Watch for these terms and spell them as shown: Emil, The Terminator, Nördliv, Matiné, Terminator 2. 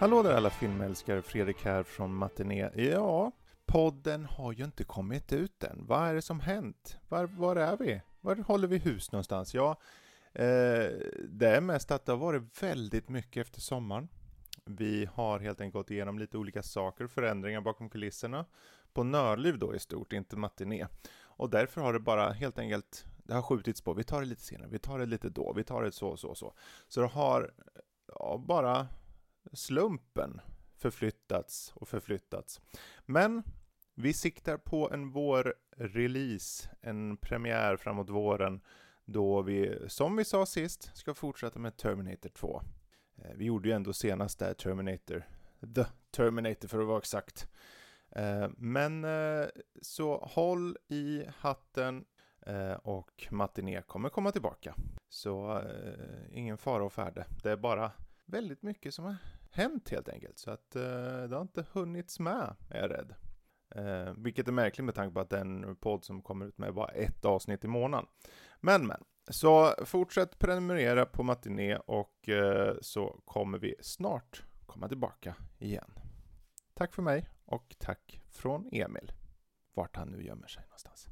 Hallå där alla filmälskare, Fredrik här från Matiné. Ja, podden har ju inte kommit ut än. Vad är det som hänt? Var är vi? Var håller vi hus någonstans? Ja, det är mest att det har varit väldigt mycket efter sommaren. Vi har helt enkelt gått igenom lite olika saker, förändringar bakom kulisserna. På Nördliv då i stort, inte Matiné. Och därför har det bara helt enkelt, det har skjutits på. Vi tar det lite senare, vi tar det lite då, vi tar det så. Så det har bara slumpen förflyttats. Men vi siktar på en vårrelease, en premiär framåt våren. Då vi, som vi sa sist, ska fortsätta med Terminator 2. Vi gjorde ju ändå senast där The Terminator för att vara exakt. Men så håll i hatten och Matiné kommer komma tillbaka. Så ingen fara och färde. Det är bara väldigt mycket som har hänt helt enkelt. Så att det har inte hunnits med, är jag rädd. Vilket är märkligt med tanke på att den podd som kommer ut med bara ett avsnitt i månaden. Men. Så fortsätt prenumerera på Matiné och så kommer vi snart komma tillbaka igen. Tack för mig och tack från Emil. Vart han nu gömmer sig någonstans.